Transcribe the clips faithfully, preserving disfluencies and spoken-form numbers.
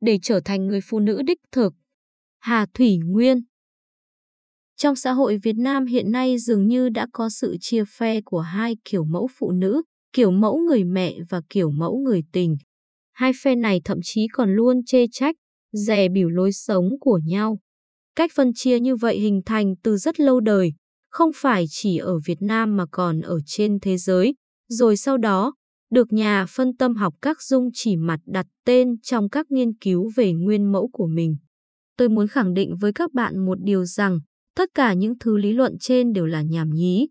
để trở thành người phụ nữ đích thực. Hà Thủy Nguyên. Trong xã hội Việt Nam hiện nay dường như đã có sự chia phe của hai kiểu mẫu phụ nữ, kiểu mẫu người mẹ và kiểu mẫu người tình. Hai phe này thậm chí còn luôn chê trách, dè bỉu lối sống của nhau. Cách phân chia như vậy hình thành từ rất lâu đời, không phải chỉ ở Việt Nam mà còn ở trên thế giới, rồi sau đó được nhà phân tâm học các dung chỉ mặt đặt tên trong các nghiên cứu về nguyên mẫu của mình. Tôi muốn khẳng định với các bạn một điều rằng tất cả những thứ lý luận trên đều là nhảm nhí.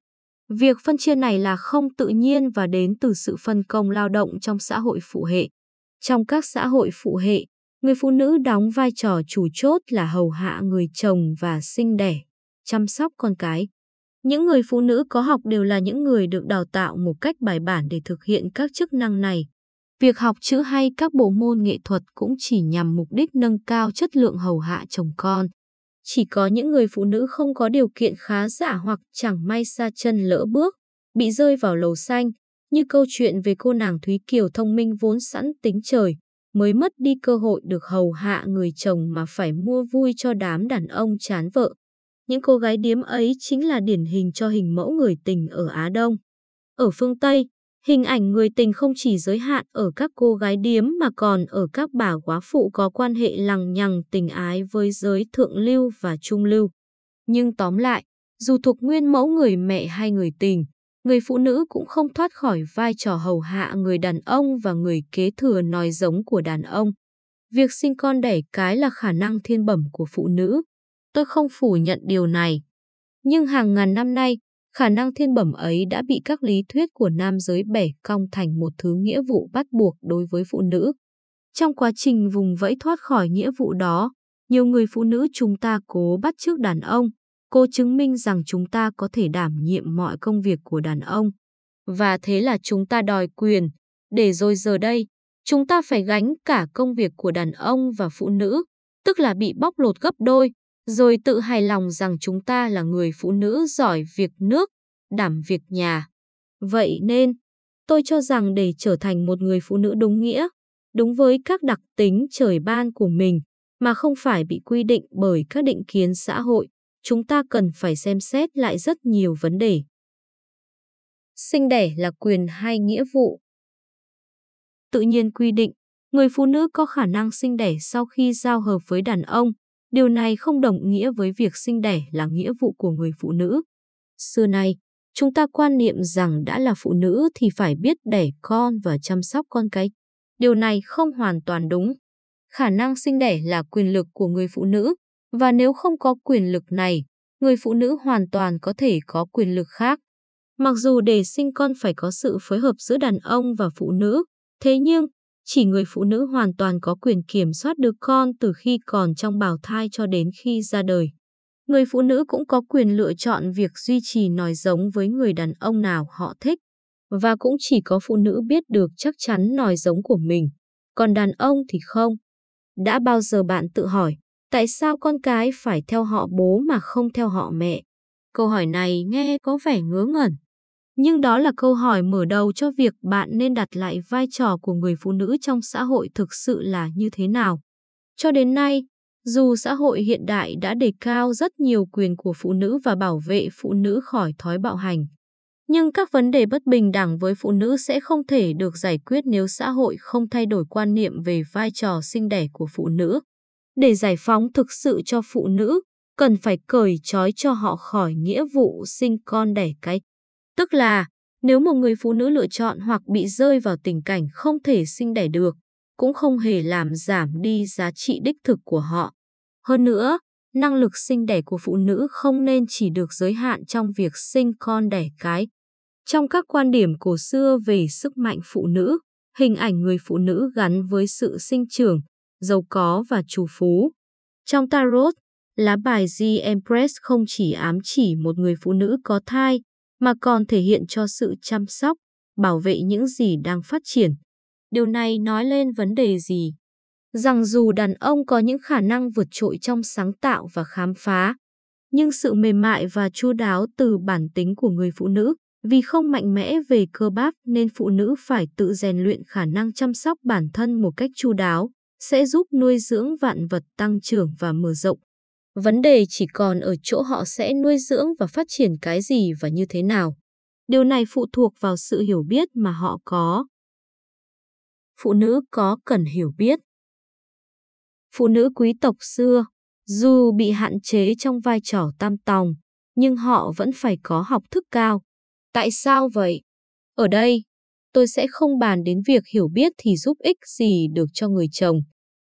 Việc phân chia này là không tự nhiên và đến từ sự phân công lao động trong xã hội phụ hệ. Trong các xã hội phụ hệ, người phụ nữ đóng vai trò chủ chốt là hầu hạ người chồng và sinh đẻ, chăm sóc con cái. Những người phụ nữ có học đều là những người được đào tạo một cách bài bản để thực hiện các chức năng này. Việc học chữ hay các bộ môn nghệ thuật cũng chỉ nhằm mục đích nâng cao chất lượng hầu hạ chồng con. Chỉ có những người phụ nữ không có điều kiện khá giả hoặc chẳng may sa chân lỡ bước, bị rơi vào lầu xanh, như câu chuyện về cô nàng Thúy Kiều thông minh vốn sẵn tính trời, mới mất đi cơ hội được hầu hạ người chồng mà phải mua vui cho đám đàn ông chán vợ. Những cô gái điếm ấy chính là điển hình cho hình mẫu người tình ở Á Đông. Ở phương Tây, hình ảnh người tình không chỉ giới hạn ở các cô gái điếm mà còn ở các bà góa phụ có quan hệ lằng nhằng tình ái với giới thượng lưu và trung lưu. Nhưng tóm lại, dù thuộc nguyên mẫu người mẹ hay người tình, người phụ nữ cũng không thoát khỏi vai trò hầu hạ người đàn ông và người kế thừa nòi giống của đàn ông. Việc sinh con đẻ cái là khả năng thiên bẩm của phụ nữ. Tôi không phủ nhận điều này. Nhưng hàng ngàn năm nay, khả năng thiên bẩm ấy đã bị các lý thuyết của nam giới bẻ cong thành một thứ nghĩa vụ bắt buộc đối với phụ nữ. Trong quá trình vùng vẫy thoát khỏi nghĩa vụ đó, nhiều người phụ nữ chúng ta cố bắt chước đàn ông, cố chứng minh rằng chúng ta có thể đảm nhiệm mọi công việc của đàn ông. Và thế là chúng ta đòi quyền, để rồi giờ đây, chúng ta phải gánh cả công việc của đàn ông và phụ nữ, tức là bị bóc lột gấp đôi, rồi tự hài lòng rằng chúng ta là người phụ nữ giỏi việc nước, đảm việc nhà. Vậy nên, tôi cho rằng để trở thành một người phụ nữ đúng nghĩa, đúng với các đặc tính trời ban của mình, mà không phải bị quy định bởi các định kiến xã hội, chúng ta cần phải xem xét lại rất nhiều vấn đề. Sinh đẻ là quyền hay nghĩa vụ? Tự nhiên quy định, người phụ nữ có khả năng sinh đẻ sau khi giao hợp với đàn ông. Điều này không đồng nghĩa với việc sinh đẻ là nghĩa vụ của người phụ nữ. Xưa nay, chúng ta quan niệm rằng đã là phụ nữ thì phải biết đẻ con và chăm sóc con cái. Điều này không hoàn toàn đúng. Khả năng sinh đẻ là quyền lực của người phụ nữ, và nếu không có quyền lực này, người phụ nữ hoàn toàn có thể có quyền lực khác. Mặc dù để sinh con phải có sự phối hợp giữa đàn ông và phụ nữ, thế nhưng, chỉ người phụ nữ hoàn toàn có quyền kiểm soát được con từ khi còn trong bào thai cho đến khi ra đời. Người phụ nữ cũng có quyền lựa chọn việc duy trì nòi giống với người đàn ông nào họ thích. Và cũng chỉ có phụ nữ biết được chắc chắn nòi giống của mình, còn đàn ông thì không. Đã bao giờ bạn tự hỏi, tại sao con cái phải theo họ bố mà không theo họ mẹ? Câu hỏi này nghe có vẻ ngớ ngẩn. Nhưng đó là câu hỏi mở đầu cho việc bạn nên đặt lại vai trò của người phụ nữ trong xã hội thực sự là như thế nào. Cho đến nay, dù xã hội hiện đại đã đề cao rất nhiều quyền của phụ nữ và bảo vệ phụ nữ khỏi thói bạo hành, nhưng các vấn đề bất bình đẳng với phụ nữ sẽ không thể được giải quyết nếu xã hội không thay đổi quan niệm về vai trò sinh đẻ của phụ nữ. Để giải phóng thực sự cho phụ nữ, cần phải cởi trói cho họ khỏi nghĩa vụ sinh con đẻ cái. Tức là, nếu một người phụ nữ lựa chọn hoặc bị rơi vào tình cảnh không thể sinh đẻ được, cũng không hề làm giảm đi giá trị đích thực của họ. Hơn nữa, năng lực sinh đẻ của phụ nữ không nên chỉ được giới hạn trong việc sinh con đẻ cái. Trong các quan điểm cổ xưa về sức mạnh phụ nữ, hình ảnh người phụ nữ gắn với sự sinh trưởng, giàu có và trù phú. Trong Tarot, lá bài The Empress không chỉ ám chỉ một người phụ nữ có thai, mà còn thể hiện cho sự chăm sóc, bảo vệ những gì đang phát triển. Điều này nói lên vấn đề gì? Rằng dù đàn ông có những khả năng vượt trội trong sáng tạo và khám phá, nhưng sự mềm mại và chu đáo từ bản tính của người phụ nữ, vì không mạnh mẽ về cơ bắp nên phụ nữ phải tự rèn luyện khả năng chăm sóc bản thân một cách chu đáo, sẽ giúp nuôi dưỡng vạn vật tăng trưởng và mở rộng. Vấn đề chỉ còn ở chỗ họ sẽ nuôi dưỡng và phát triển cái gì và như thế nào. Điều này phụ thuộc vào sự hiểu biết mà họ có. Phụ nữ có cần hiểu biết. Phụ nữ quý tộc xưa, dù bị hạn chế trong vai trò tam tòng, nhưng họ vẫn phải có học thức cao. Tại sao vậy? Ở đây, tôi sẽ không bàn đến việc hiểu biết thì giúp ích gì được cho người chồng.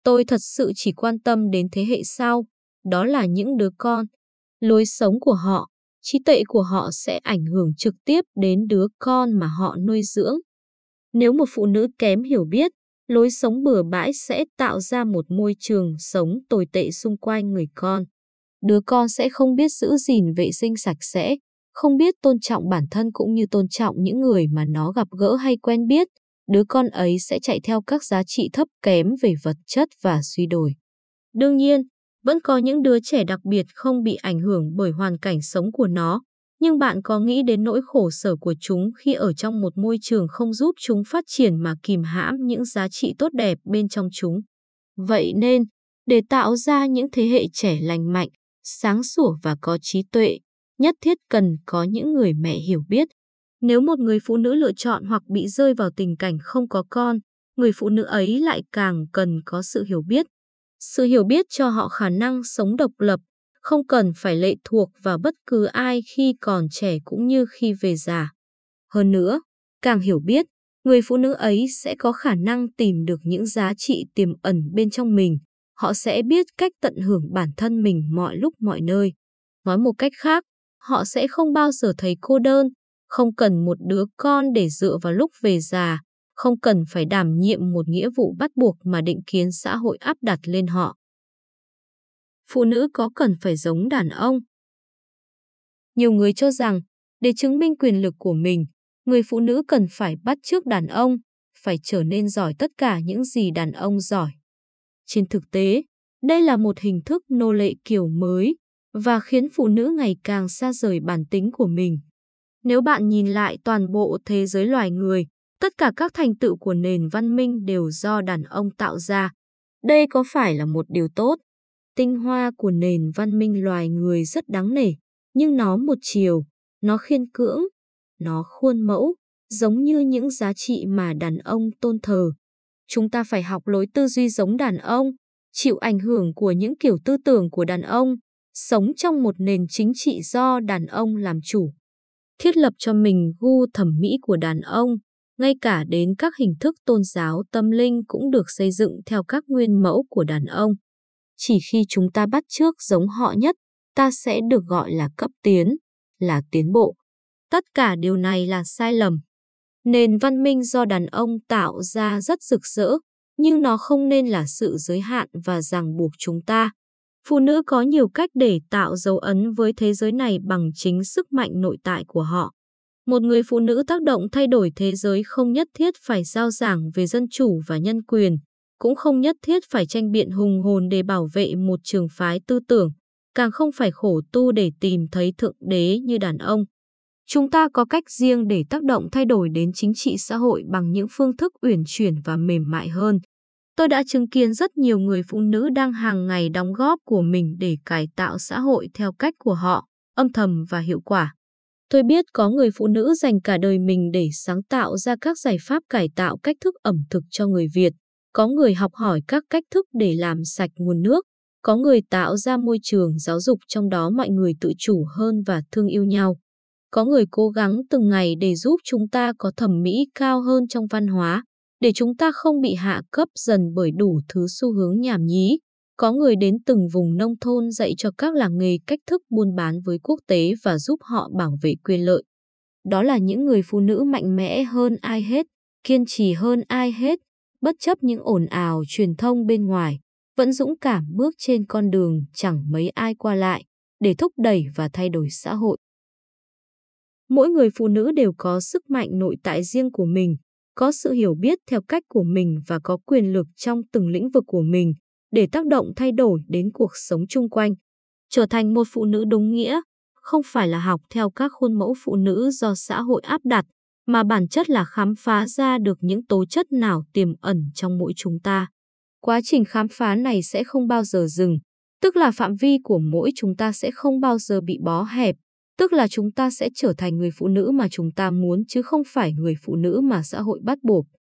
Tôi thật sự chỉ quan tâm đến thế hệ sau, đó là những đứa con. Lối sống của họ, trí tuệ của họ sẽ ảnh hưởng trực tiếp đến đứa con mà họ nuôi dưỡng. Nếu một phụ nữ kém hiểu biết, lối sống bừa bãi sẽ tạo ra một môi trường sống tồi tệ xung quanh người con. Đứa con sẽ không biết giữ gìn vệ sinh sạch sẽ, không biết tôn trọng bản thân cũng như tôn trọng những người mà nó gặp gỡ hay quen biết. Đứa con ấy sẽ chạy theo các giá trị thấp kém về vật chất và suy đồi. Đương nhiên, vẫn có những đứa trẻ đặc biệt không bị ảnh hưởng bởi hoàn cảnh sống của nó, nhưng bạn có nghĩ đến nỗi khổ sở của chúng khi ở trong một môi trường không giúp chúng phát triển mà kìm hãm những giá trị tốt đẹp bên trong chúng. Vậy nên, để tạo ra những thế hệ trẻ lành mạnh, sáng sủa và có trí tuệ, nhất thiết cần có những người mẹ hiểu biết. Nếu một người phụ nữ lựa chọn hoặc bị rơi vào tình cảnh không có con, người phụ nữ ấy lại càng cần có sự hiểu biết. Sự hiểu biết cho họ khả năng sống độc lập, không cần phải lệ thuộc vào bất cứ ai khi còn trẻ cũng như khi về già. Hơn nữa, càng hiểu biết, người phụ nữ ấy sẽ có khả năng tìm được những giá trị tiềm ẩn bên trong mình. Họ sẽ biết cách tận hưởng bản thân mình mọi lúc mọi nơi. Nói một cách khác, họ sẽ không bao giờ thấy cô đơn, không cần một đứa con để dựa vào lúc về già, không cần phải đảm nhiệm một nghĩa vụ bắt buộc mà định kiến xã hội áp đặt lên họ. Phụ nữ có cần phải giống đàn ông? Nhiều người cho rằng, để chứng minh quyền lực của mình, người phụ nữ cần phải bắt chước đàn ông, phải trở nên giỏi tất cả những gì đàn ông giỏi. Trên thực tế, đây là một hình thức nô lệ kiểu mới và khiến phụ nữ ngày càng xa rời bản tính của mình. Nếu bạn nhìn lại toàn bộ thế giới loài người, tất cả các thành tựu của nền văn minh đều do đàn ông tạo ra. Đây có phải là một điều tốt? Tinh hoa của nền văn minh loài người rất đáng nể, nhưng nó một chiều, nó khiên cưỡng, nó khuôn mẫu, giống như những giá trị mà đàn ông tôn thờ. Chúng ta phải học lối tư duy giống đàn ông, chịu ảnh hưởng của những kiểu tư tưởng của đàn ông, sống trong một nền chính trị do đàn ông làm chủ. Thiết lập cho mình gu thẩm mỹ của đàn ông, ngay cả đến các hình thức tôn giáo tâm linh cũng được xây dựng theo các nguyên mẫu của đàn ông. Chỉ khi chúng ta bắt chước giống họ nhất, ta sẽ được gọi là cấp tiến, là tiến bộ. Tất cả điều này là sai lầm. Nền văn minh do đàn ông tạo ra rất rực rỡ, nhưng nó không nên là sự giới hạn và ràng buộc chúng ta. Phụ nữ có nhiều cách để tạo dấu ấn với thế giới này bằng chính sức mạnh nội tại của họ. Một người phụ nữ tác động thay đổi thế giới không nhất thiết phải rao giảng về dân chủ và nhân quyền, cũng không nhất thiết phải tranh biện hùng hồn để bảo vệ một trường phái tư tưởng, càng không phải khổ tu để tìm thấy thượng đế như đàn ông. Chúng ta có cách riêng để tác động thay đổi đến chính trị xã hội bằng những phương thức uyển chuyển và mềm mại hơn. Tôi đã chứng kiến rất nhiều người phụ nữ đang hàng ngày đóng góp của mình để cải tạo xã hội theo cách của họ, âm thầm và hiệu quả. Tôi biết có người phụ nữ dành cả đời mình để sáng tạo ra các giải pháp cải tạo cách thức ẩm thực cho người Việt. Có người học hỏi các cách thức để làm sạch nguồn nước. Có người tạo ra môi trường giáo dục trong đó mọi người tự chủ hơn và thương yêu nhau. Có người cố gắng từng ngày để giúp chúng ta có thẩm mỹ cao hơn trong văn hóa, để chúng ta không bị hạ cấp dần bởi đủ thứ xu hướng nhảm nhí. Có người đến từng vùng nông thôn dạy cho các làng nghề cách thức buôn bán với quốc tế và giúp họ bảo vệ quyền lợi. Đó là những người phụ nữ mạnh mẽ hơn ai hết, kiên trì hơn ai hết, bất chấp những ồn ào truyền thông bên ngoài, vẫn dũng cảm bước trên con đường chẳng mấy ai qua lại để thúc đẩy và thay đổi xã hội. Mỗi người phụ nữ đều có sức mạnh nội tại riêng của mình, có sự hiểu biết theo cách của mình và có quyền lực trong từng lĩnh vực của mình để tác động thay đổi đến cuộc sống chung quanh. Trở thành một phụ nữ đúng nghĩa không phải là học theo các khuôn mẫu phụ nữ do xã hội áp đặt, mà bản chất là khám phá ra được những tố chất nào tiềm ẩn trong mỗi chúng ta. quá trình khám phá này sẽ không bao giờ dừng. Tức là phạm vi của mỗi chúng ta sẽ không bao giờ bị bó hẹp. Tức là chúng ta sẽ trở thành người phụ nữ mà chúng ta muốn chứ không phải người phụ nữ mà xã hội bắt buộc.